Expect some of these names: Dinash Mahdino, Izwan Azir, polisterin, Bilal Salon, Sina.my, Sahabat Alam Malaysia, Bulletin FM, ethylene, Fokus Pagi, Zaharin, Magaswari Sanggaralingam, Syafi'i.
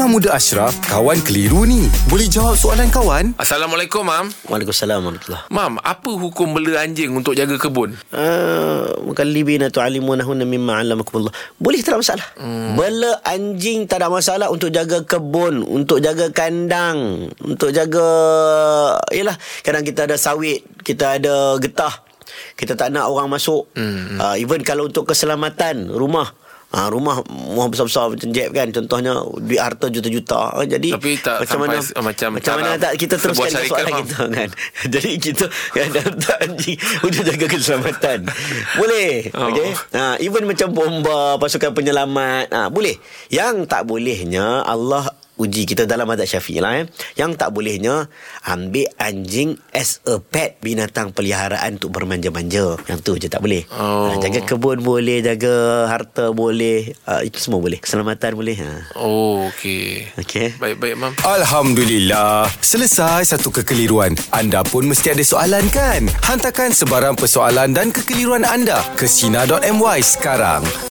Imam Muda Ashraf, kawan keliru ni. Boleh jawab soalan kawan? Assalamualaikum, Mam. Waalaikumsalam warahmatullahi. Mam, apa hukum bela anjing untuk jaga kebun? Mukallibina tu'allimunahunna mimma 'allamakumullah. Boleh tak ada masalah. Bela anjing tak ada masalah untuk jaga kebun, untuk jaga kandang, untuk jaga yalah, kadang kita ada sawit, kita ada getah. Kita tak nak orang masuk. Even kalau untuk keselamatan rumah. Rumah besar-besar macam jeb kan, contohnya duit harta juta-juta. Jadi tapi tak macam sampai, mana macam mana tak kita teruskan soalan kita kan. Jadi kita kadang tak anjing untuk jaga keselamatan. Boleh. Okey. Even macam bomba, pasukan penyelamat, boleh. Yang tak bolehnya Allah uji kita dalam mazhab Syafi'i lah. Yang tak bolehnya ambil anjing as a pet, binatang peliharaan untuk bermanja-manja. Yang tu je tak boleh. Jaga kebun boleh, jaga harta boleh, itu semua boleh. Keselamatan boleh. Okey. Baik-baik, Mam. Alhamdulillah, selesai satu kekeliruan. Anda pun mesti ada soalan kan? Hantarkan sebarang persoalan dan kekeliruan anda ke Sina.my sekarang.